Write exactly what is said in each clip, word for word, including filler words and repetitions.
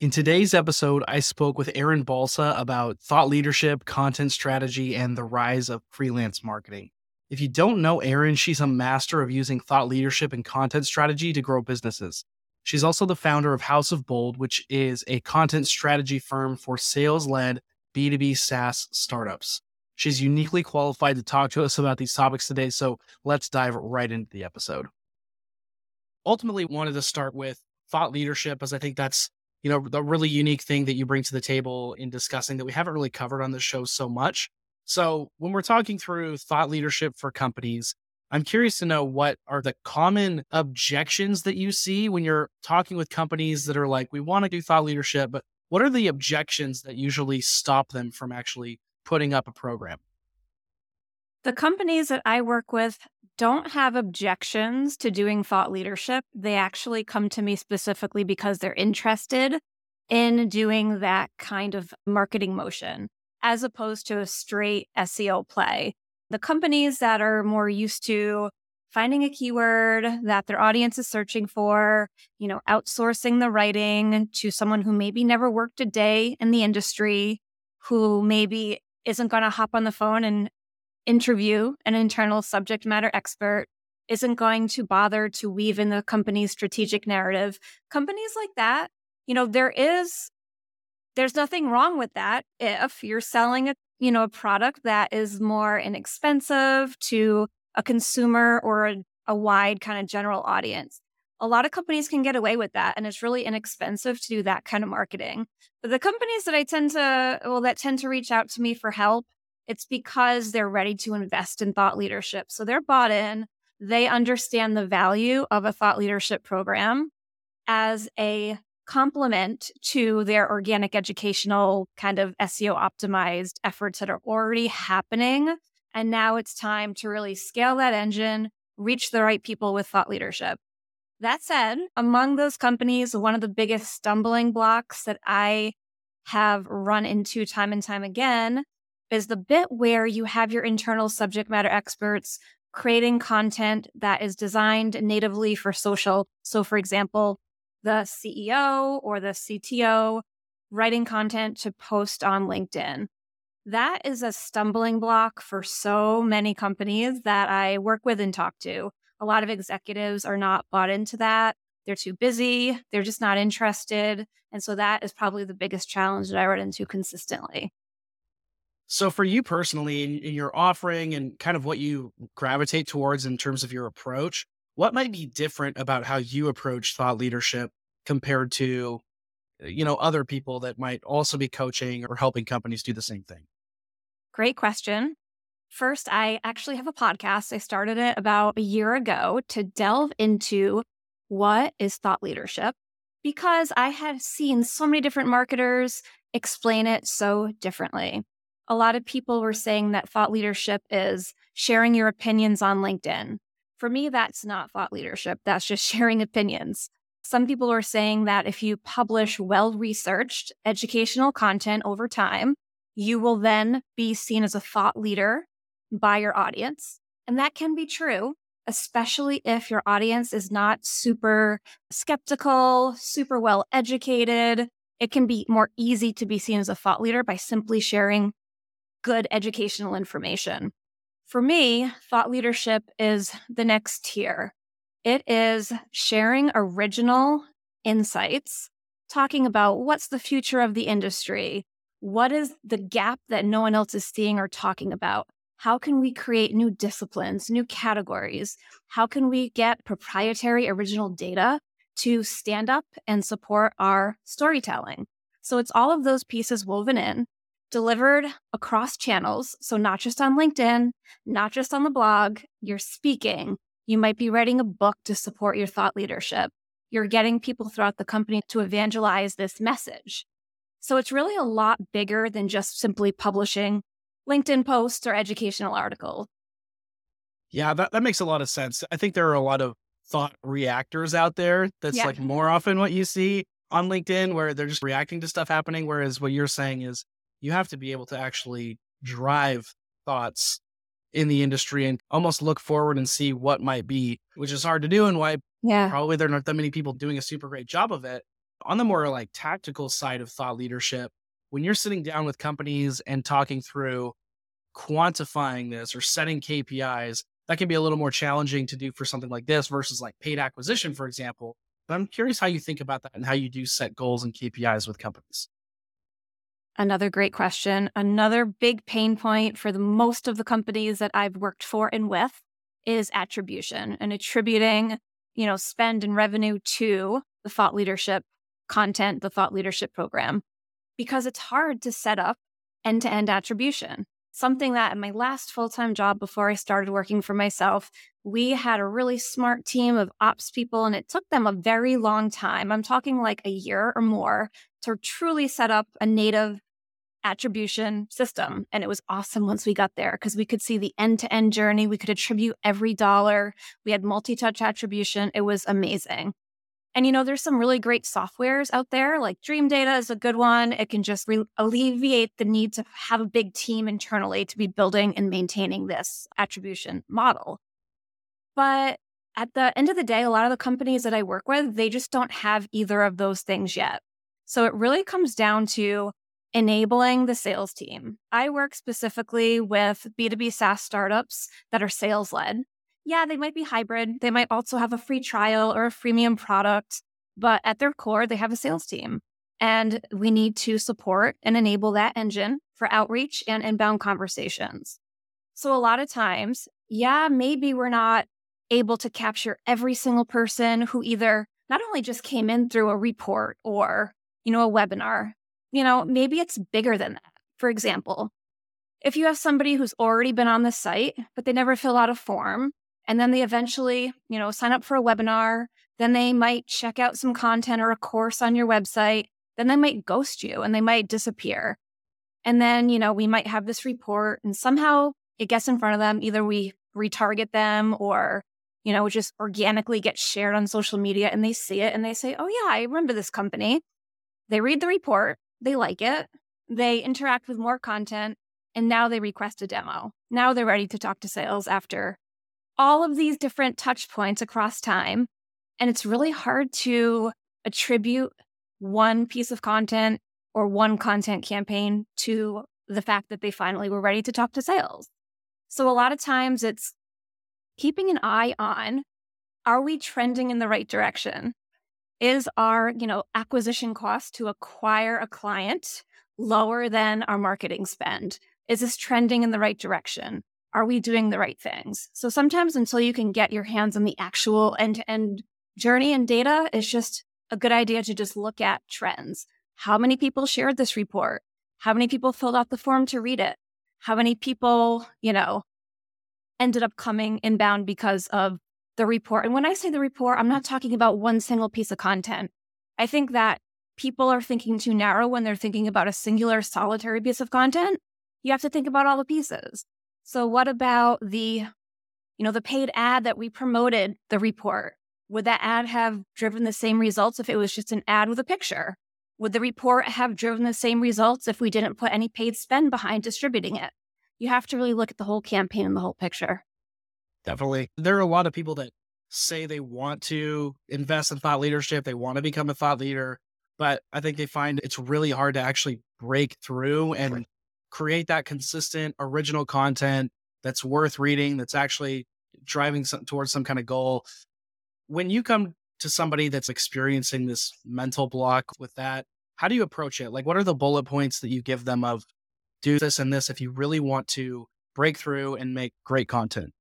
In today's episode, I spoke with Erin Balsa about thought leadership, content strategy, and the rise of freelance marketing. If you don't know Erin, she's a master of using thought leadership and content strategy to grow businesses. She's also the founder of House of Bold, which is a content strategy firm for sales-led B two B SaaS startups. She's uniquely qualified to talk to us about these topics today, so let's dive right into the episode. Ultimately, wanted to start with thought leadership, as I think that's you know, the really unique thing that you bring to the table in discussing that we haven't really covered on the show so much. So when we're talking through thought leadership for companies, I'm curious to know what are the common objections that you see when you're talking with companies that are like, we want to do thought leadership, but what are the objections that usually stop them from actually putting up a program? The companies that I work with don't have objections to doing thought leadership. They actually come to me specifically because they're interested in doing that kind of marketing motion as opposed to a straight S E O play. The companies that are more used to finding a keyword that their audience is searching for, you know, outsourcing the writing to someone who maybe never worked a day in the industry, who maybe isn't going to hop on the phone and interview an internal subject matter expert, isn't going to bother to weave in the company's strategic narrative. Companies like that, you know, there is, there's nothing wrong with that if you're selling a, you know, a product that is more inexpensive to a consumer or a, a wide kind of general audience. A lot of companies can get away with that, and it's really inexpensive to do that kind of marketing. But the companies that I tend to, well, that tend to reach out to me for help, it's because they're ready to invest in thought leadership. So they're bought in. They understand the value of a thought leadership program as a complement to their organic educational kind of S E O optimized efforts that are already happening. And now it's time to really scale that engine, reach the right people with thought leadership. That said, among those companies, one of the biggest stumbling blocks that I have run into time and time again is the bit where you have your internal subject matter experts creating content that is designed natively for social. So for example, the C E O or the C T O writing content to post on LinkedIn. That is a stumbling block for so many companies that I work with and talk to. A lot of executives are not bought into that. They're too busy. They're just not interested. And so that is probably the biggest challenge that I run into consistently. So for you personally, in, in your offering and kind of what you gravitate towards in terms of your approach, what might be different about how you approach thought leadership compared to, you know, other people that might also be coaching or helping companies do the same thing? Great question. First, I actually have a podcast. I started it about a year ago to delve into what is thought leadership, because I had seen so many different marketers explain it so differently. A lot of people were saying that thought leadership is sharing your opinions on LinkedIn. For me, that's not thought leadership. That's just sharing opinions. Some people are saying that if you publish well-researched educational content over time, you will then be seen as a thought leader by your audience. And that can be true, especially if your audience is not super skeptical, super well-educated. It can be more easy to be seen as a thought leader by simply sharing good educational information. For me, thought leadership is the next tier. It is sharing original insights, talking about what's the future of the industry, what is the gap that no one else is seeing or talking about, how can we create new disciplines, new categories, how can we get proprietary original data to stand up and support our storytelling. So it's all of those pieces woven in, delivered across channels. So not just on LinkedIn, not just on the blog, you're speaking. You might be writing a book to support your thought leadership. You're getting people throughout the company to evangelize this message. So it's really a lot bigger than just simply publishing LinkedIn posts or educational articles. Yeah, that, that makes a lot of sense. I think there are a lot of thought reactors out there. That's yeah. like more often what you see on LinkedIn, where they're just reacting to stuff happening. Whereas what you're saying is you have to be able to actually drive thoughts in the industry and almost look forward and see what might be, which is hard to do and why yeah. probably there aren't that many people doing a super great job of it. on the more like tactical side of thought leadership, when you're sitting down with companies and talking through quantifying this or setting K P Is, that can be a little more challenging to do for something like this versus like paid acquisition, for example. But I'm curious how you think about that and how you do set goals and K P Is with companies. Another great question. Another big pain point for the most of the companies that I've worked for and with is attribution and attributing, you know, spend and revenue to the thought leadership content, the thought leadership program, because it's hard to set up end-to-end attribution. Something that in my last full-time job before I started working for myself, we had a really smart team of ops people, and it took them a very long time. I'm talking like a year or more to truly set up a native attribution system. And it was awesome once we got there because we could see the end-to-end journey. We could attribute every dollar. We had multi-touch attribution. It was amazing. And, you know, there's some really great softwares out there, like Dream Data is a good one. It can just re- alleviate the need to have a big team internally to be building and maintaining this attribution model. But at the end of the day, a lot of the companies that I work with, they just don't have either of those things yet. So it really comes down to enabling the sales team. I work specifically with B two B SaaS startups that are sales-led. Yeah, they might be hybrid. They might also have a free trial or a freemium product, but at their core, they have a sales team. And we need to support and enable that engine for outreach and inbound conversations. So a lot of times, yeah, maybe we're not able to capture every single person who either not only just came in through a report or, you know, a webinar, you know, maybe it's bigger than that. For example, if you have somebody who's already been on the site, but they never fill out a form, and then they eventually, you know, sign up for a webinar. Then they might check out some content or a course on your website. Then they might ghost you and they might disappear. And then, you know, we might have this report and somehow it gets in front of them. Either we retarget them or, you know, just organically gets shared on social media and they see it and they say, oh yeah, I remember this company. They read the report. They like it. They interact with more content. And now they request a demo. Now they're ready to talk to sales after all of these different touch points across time. And it's really hard to attribute one piece of content or one content campaign to the fact that they finally were ready to talk to sales. So a lot of times it's keeping an eye on, are we trending in the right direction? Is our, you know, acquisition cost to acquire a client lower than our marketing spend? Is this trending in the right direction? Are we doing the right things? So sometimes until you can get your hands on the actual end-to-end journey and data, it's just a good idea to just look at trends. How many people shared this report? How many people filled out the form to read it? How many people, you know, ended up coming inbound because of the report? And when I say the report, I'm not talking about one single piece of content. I think that people are thinking too narrow when they're thinking about a singular, solitary piece of content. You have to think about all the pieces. So what about the, you know, the paid ad that we promoted the report? Would that ad have driven the same results if it was just an ad with a picture? Would the report have driven the same results if we didn't put any paid spend behind distributing it? You have to really look at the whole campaign and the whole picture. Definitely. There are a lot of people that say they want to invest in thought leadership. They want to become a thought leader, but I think they find it's really hard to actually break through and right. create that consistent, original content that's worth reading, that's actually driving some, towards some kind of goal. When you come to somebody that's experiencing this mental block with that, how do you approach it? Like, what are the bullet points that you give them of do this and this if you really want to break through and make great content?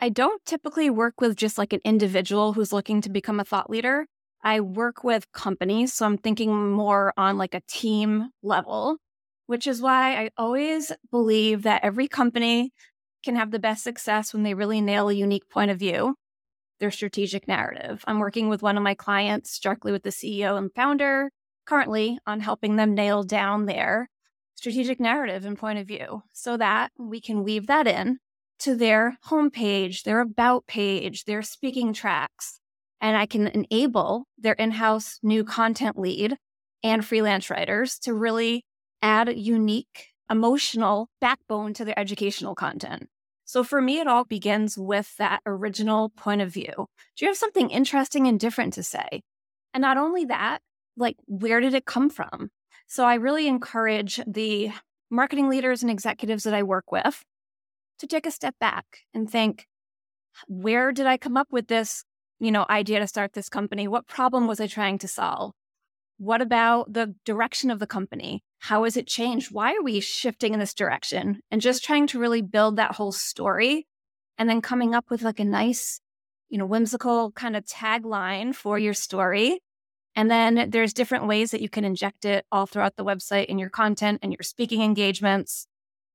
I don't typically work with just like an individual who's looking to become a thought leader. I work with companies, so I'm thinking more on like a team level, which is why I always believe that every company can have the best success when they really nail a unique point of view, their strategic narrative. I'm working with one of my clients directly with the C E O and founder currently on helping them nail down their strategic narrative and point of view so that we can weave that in to their homepage, their about page, their speaking tracks, and I can enable their in-house new content lead and freelance writers to really add a unique emotional backbone to their educational content. So for me, it all begins with that original point of view. Do you have something interesting and different to say? And not only that, like, where did it come from? So I really encourage the marketing leaders and executives that I work with to take a step back and think, where did I come up with this, you know, idea to start this company? What problem was I trying to solve? What about the direction of the company? How has it changed? Why are we shifting in this direction? And just trying to really build that whole story and then coming up with like a nice, you know, whimsical kind of tagline for your story. And then there's different ways that you can inject it all throughout the website and your content and your speaking engagements.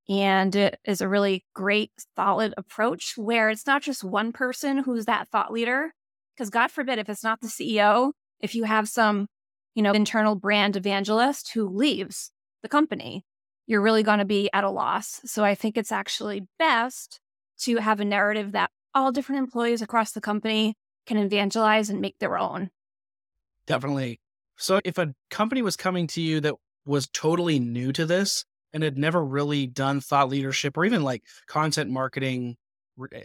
And it is a really great, solid approach where it's not just one person who's that thought leader. Because God forbid, if it's not the C E O, if you have some, you know, internal brand evangelist who leaves the company, you're really going to be at a loss. So I think it's actually best to have a narrative that all different employees across the company can evangelize and make their own. Definitely. So if a company was coming to you that was totally new to this and had never really done thought leadership or even like content marketing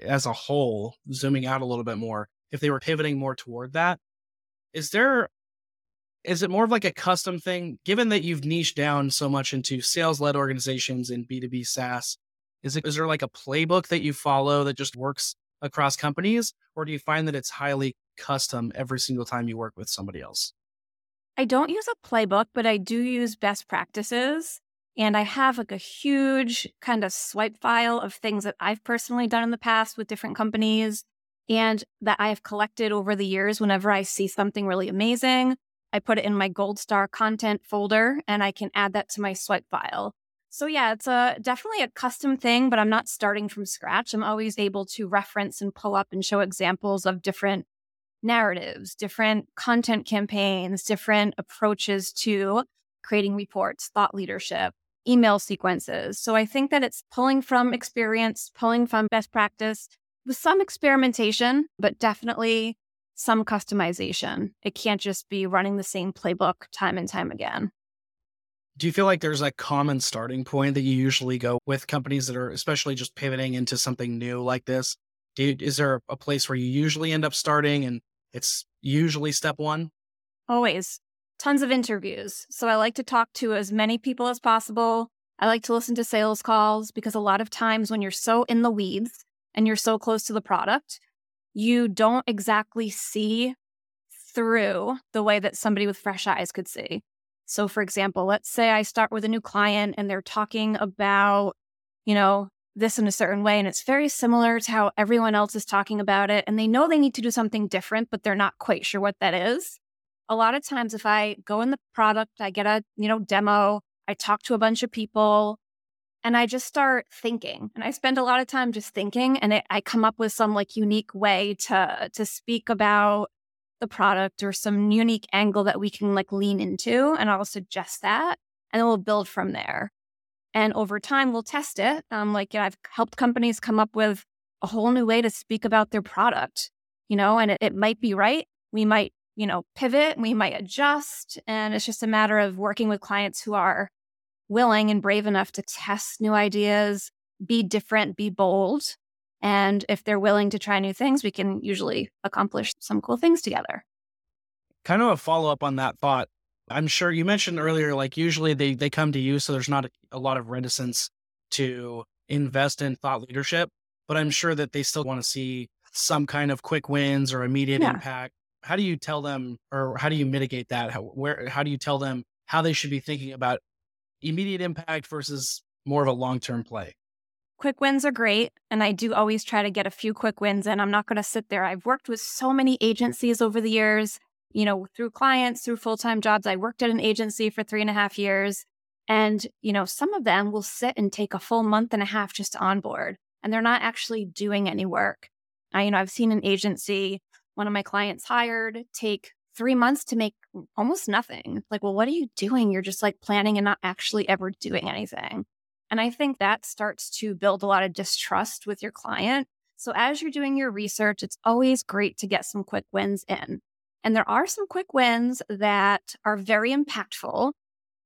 as a whole, zooming out a little bit more, if they were pivoting more toward that, is there Is it more of like a custom thing, given that you've niched down so much into sales-led organizations and B two B SaaS? Is it, is there like a playbook that you follow that just works across companies? Or do you find that it's highly custom every single time you work with somebody else? I don't use a playbook, but I do use best practices. And I have like a huge kind of swipe file of things that I've personally done in the past with different companies and that I have collected over the years. Whenever I see something really amazing, I put it in my gold star content folder and I can add that to my swipe file. So yeah, it's a definitely a custom thing, but I'm not starting from scratch. I'm always able to reference and pull up and show examples of different narratives, different content campaigns, different approaches to creating reports, thought leadership, email sequences. So I think that it's pulling from experience, pulling from best practice with some experimentation, but definitely some customization. It can't just be running the same playbook time and time again. Do you feel like there's a common starting point that you usually go with companies that are especially just pivoting into something new like this? Do you, is there a place where you usually end up starting and it's usually step one? Always. Tons of interviews. So I like to talk to as many people as possible. I like to listen to sales calls because a lot of times when you're so in the weeds and you're so close to the product, you don't exactly see through the way that somebody with fresh eyes could see. So for example, let's say I start with a new client and they're talking about, you know, this in a certain way, and it's very similar to how everyone else is talking about it. And they know they need to do something different, but they're not quite sure what that is. A lot of times if I go in the product, I get a, you know, demo, I talk to a bunch of people, and I just start thinking, and I spend a lot of time just thinking, and it, I come up with some like unique way to to speak about the product or some unique angle that we can like lean into, and I'll suggest that, and then we'll build from there. And over time, we'll test it. Um, like you know, I've helped companies come up with a whole new way to speak about their product, you know, and it, it might be right. We might, you know, pivot, we might adjust, and it's just a matter of working with clients who are willing and brave enough to test new ideas, be different, be bold. And if they're willing to try new things, we can usually accomplish some cool things together. Kind of a follow-up on that thought. I'm sure you mentioned earlier, like usually they, they come to you, so there's not a, a lot of reticence to invest in thought leadership, but I'm sure that they still want to see some kind of quick wins or immediate yeah. impact. How do you tell them, or how do you mitigate that? How, where, how do you tell them how they should be thinking about immediate impact versus more of a long-term play? Quick wins are great. And I do always try to get a few quick wins. And I'm not going to sit there. I've worked with so many agencies over the years, you know, through clients, through full-time jobs. I worked at an agency for three and a half years. And, you know, some of them will sit and take a full month and a half just to onboard. And they're not actually doing any work. I, you know, I've seen an agency, one of my clients hired, take three months to make almost nothing. Like, well, what are you doing? You're just like planning and not actually ever doing anything. And I think that starts to build a lot of distrust with your client. So as you're doing your research, it's always great to get some quick wins in. And there are some quick wins that are very impactful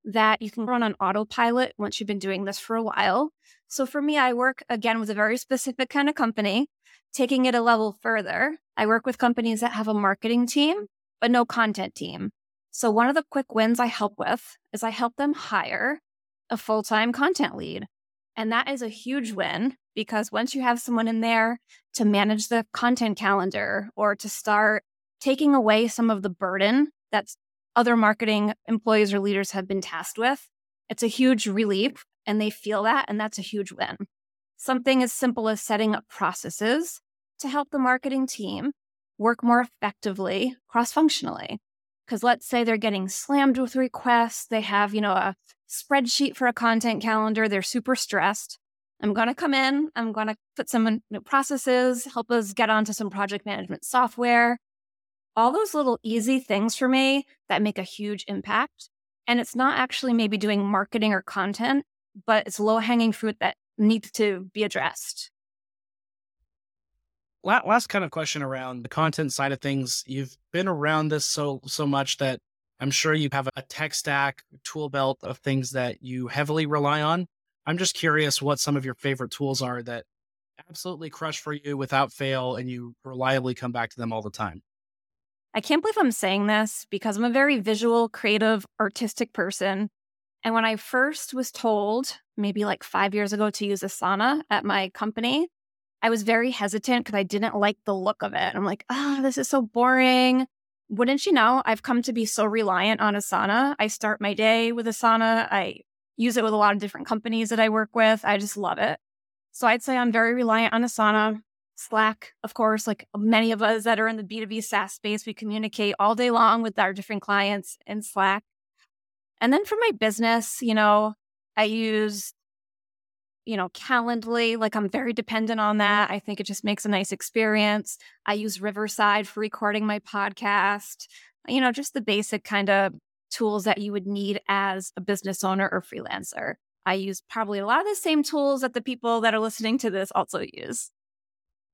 that you can run on autopilot once you've been doing this for a while. So for me, I work, again, with a very specific kind of company, taking it a level further. I work with companies that have a marketing team but no content team. So one of the quick wins I help with is I help them hire a full-time content lead. And that is a huge win because once you have someone in there to manage the content calendar or to start taking away some of the burden that other marketing employees or leaders have been tasked with, it's a huge relief and they feel that, and that's a huge win. Something as simple as setting up processes to help the marketing team work more effectively cross-functionally. Because let's say they're getting slammed with requests. They have, you know, a spreadsheet for a content calendar. They're super stressed. I'm going to come in. I'm going to put some new processes, help us get onto some project management software. All those little easy things for me that make a huge impact. And it's not actually maybe doing marketing or content, but it's low-hanging fruit that needs to be addressed. Last kind of question around the content side of things. You've been around this so so much that I'm sure you have a tech stack, tool belt of things that you heavily rely on. I'm just curious what some of your favorite tools are that absolutely crush for you without fail and you reliably come back to them all the time. I can't believe I'm saying this because I'm a very visual, creative, artistic person. And when I first was told, maybe like five years ago, to use Asana at my company, I was very hesitant because I didn't like the look of it. I'm like, oh, this is so boring. Wouldn't you know, I've come to be so reliant on Asana. I start my day with Asana. I use it with a lot of different companies that I work with. I just love it. So I'd say I'm very reliant on Asana. Slack, of course, like many of us that are in the B two B SaaS space, we communicate all day long with our different clients in Slack. And then for my business, you know, I use you know, Calendly, like I'm very dependent on that. I think it just makes a nice experience. I use Riverside for recording my podcast, you know, just the basic kind of tools that you would need as a business owner or freelancer. I use probably a lot of the same tools that the people that are listening to this also use.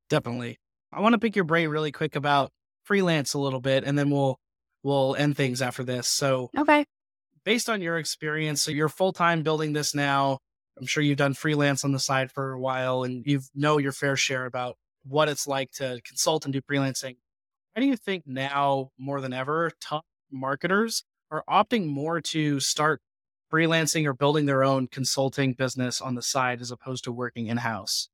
Definitely. I want to pick your brain really quick about freelance a little bit, and then we'll, we'll end things after this. So okay. Based on your experience, so you're full-time building this now. I'm sure you've done freelance on the side for a while and you know your fair share about what it's like to consult and do freelancing. Why do you think now more than ever, top marketers are opting more to start freelancing or building their own consulting business on the side as opposed to working in-house?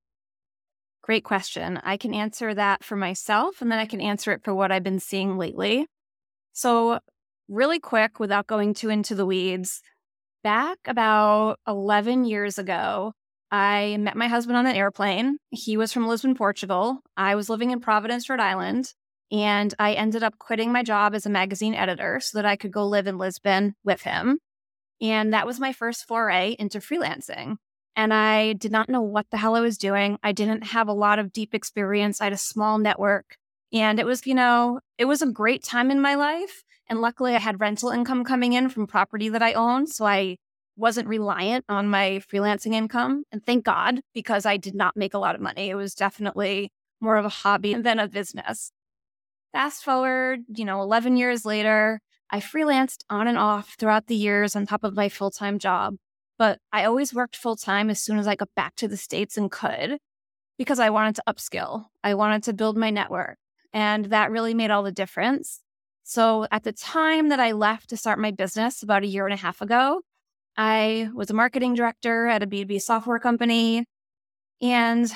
Great question. I can answer that for myself and then I can answer it for what I've been seeing lately. So really quick, without going too into the weeds, back about eleven years ago, I met my husband on an airplane. He was from Lisbon, Portugal. I was living in Providence, Rhode Island, and I ended up quitting my job as a magazine editor so that I could go live in Lisbon with him. And that was my first foray into freelancing. And I did not know what the hell I was doing. I didn't have a lot of deep experience. I had a small network. And it was, you know, it was a great time in my life. And luckily, I had rental income coming in from property that I owned, so I wasn't reliant on my freelancing income. And thank God, because I did not make a lot of money. It was definitely more of a hobby than a business. Fast forward, you know, eleven years later, I freelanced on and off throughout the years on top of my full-time job. But I always worked full-time as soon as I got back to the States and could, because I wanted to upskill. I wanted to build my network. And that really made all the difference. So at the time that I left to start my business about a year and a half ago, I was a marketing director at a B two B software company. And,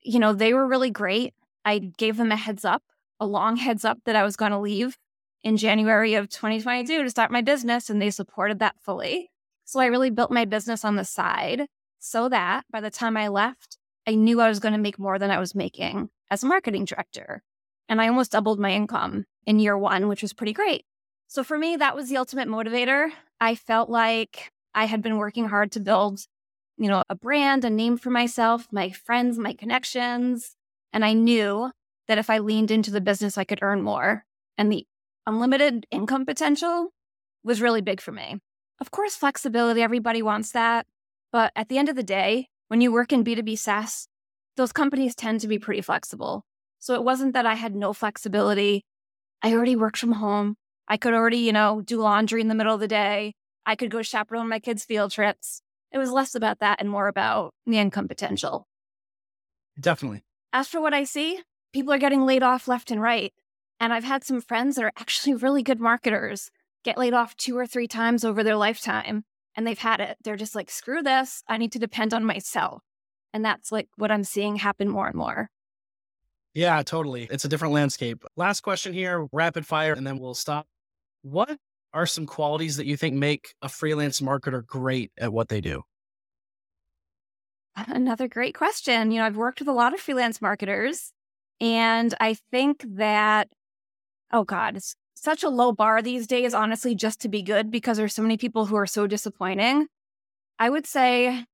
you know, they were really great. I gave them a heads up, a long heads up that I was going to leave in January of twenty twenty-two to start my business. And they supported that fully. So I really built my business on the side so that by the time I left, I knew I was going to make more than I was making as a marketing director. And I almost doubled my income in year one, which was pretty great. So for me, that was the ultimate motivator. I felt like I had been working hard to build, you know, a brand, a name for myself, my friends, my connections. And I knew that if I leaned into the business, I could earn more. And the unlimited income potential was really big for me. Of course, flexibility, everybody wants that. But at the end of the day, when you work in B two B SaaS, those companies tend to be pretty flexible. So it wasn't that I had no flexibility. I already worked from home. I could already, you know, do laundry in the middle of the day. I could go chaperone my kids' field trips. It was less about that and more about the income potential. Definitely. As for what I see, people are getting laid off left and right. And I've had some friends that are actually really good marketers get laid off two or three times over their lifetime, and they've had it. They're just like, screw this. I need to depend on myself. And that's like what I'm seeing happen more and more. Yeah, totally. It's a different landscape. Last question here, rapid fire, and then we'll stop. What are some qualities that you think make a freelance marketer great at what they do? Another great question. You know, I've worked with a lot of freelance marketers, and I think that, oh God, it's such a low bar these days, honestly, just to be good, because there's so many people who are so disappointing. I would say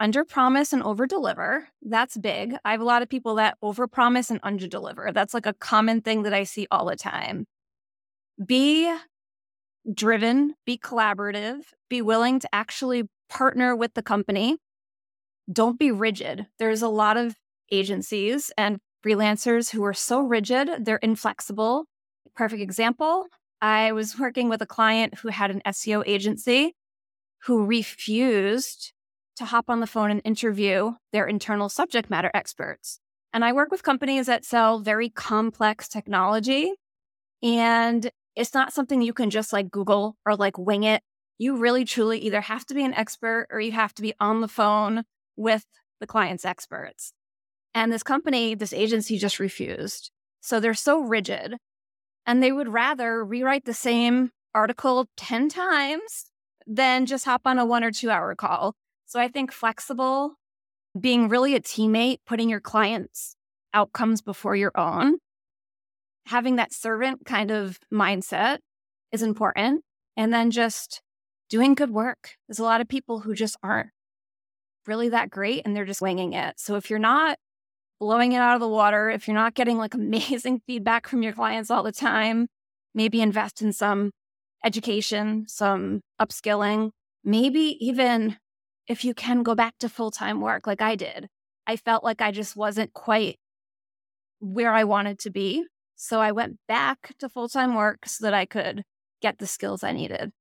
under promise and over deliver. That's big. I have a lot of people that over promise and under deliver. That's like a common thing that I see all the time. Be driven, be collaborative, be willing to actually partner with the company. Don't be rigid. There's a lot of agencies and freelancers who are so rigid, they're inflexible. Perfect example, I was working with a client who had an S E O agency who refused to hop on the phone and interview their internal subject matter experts. And I work with companies that sell very complex technology, and it's not something you can just like Google or like wing it. You really truly either have to be an expert or you have to be on the phone with the client's experts. And this company, this agency just refused. So they're so rigid, and they would rather rewrite the same article ten times than just hop on a one or two hour call. So I think flexible, being really a teammate, putting your clients' outcomes before your own, having that servant kind of mindset is important. And then just doing good work. There's a lot of people who just aren't really that great, and they're just winging it. So if you're not blowing it out of the water, if you're not getting like amazing feedback from your clients all the time, maybe invest in some education, some upskilling, maybe even if you can go back to full-time work like I did. I felt like I just wasn't quite where I wanted to be. So I went back to full-time work so that I could get the skills I needed.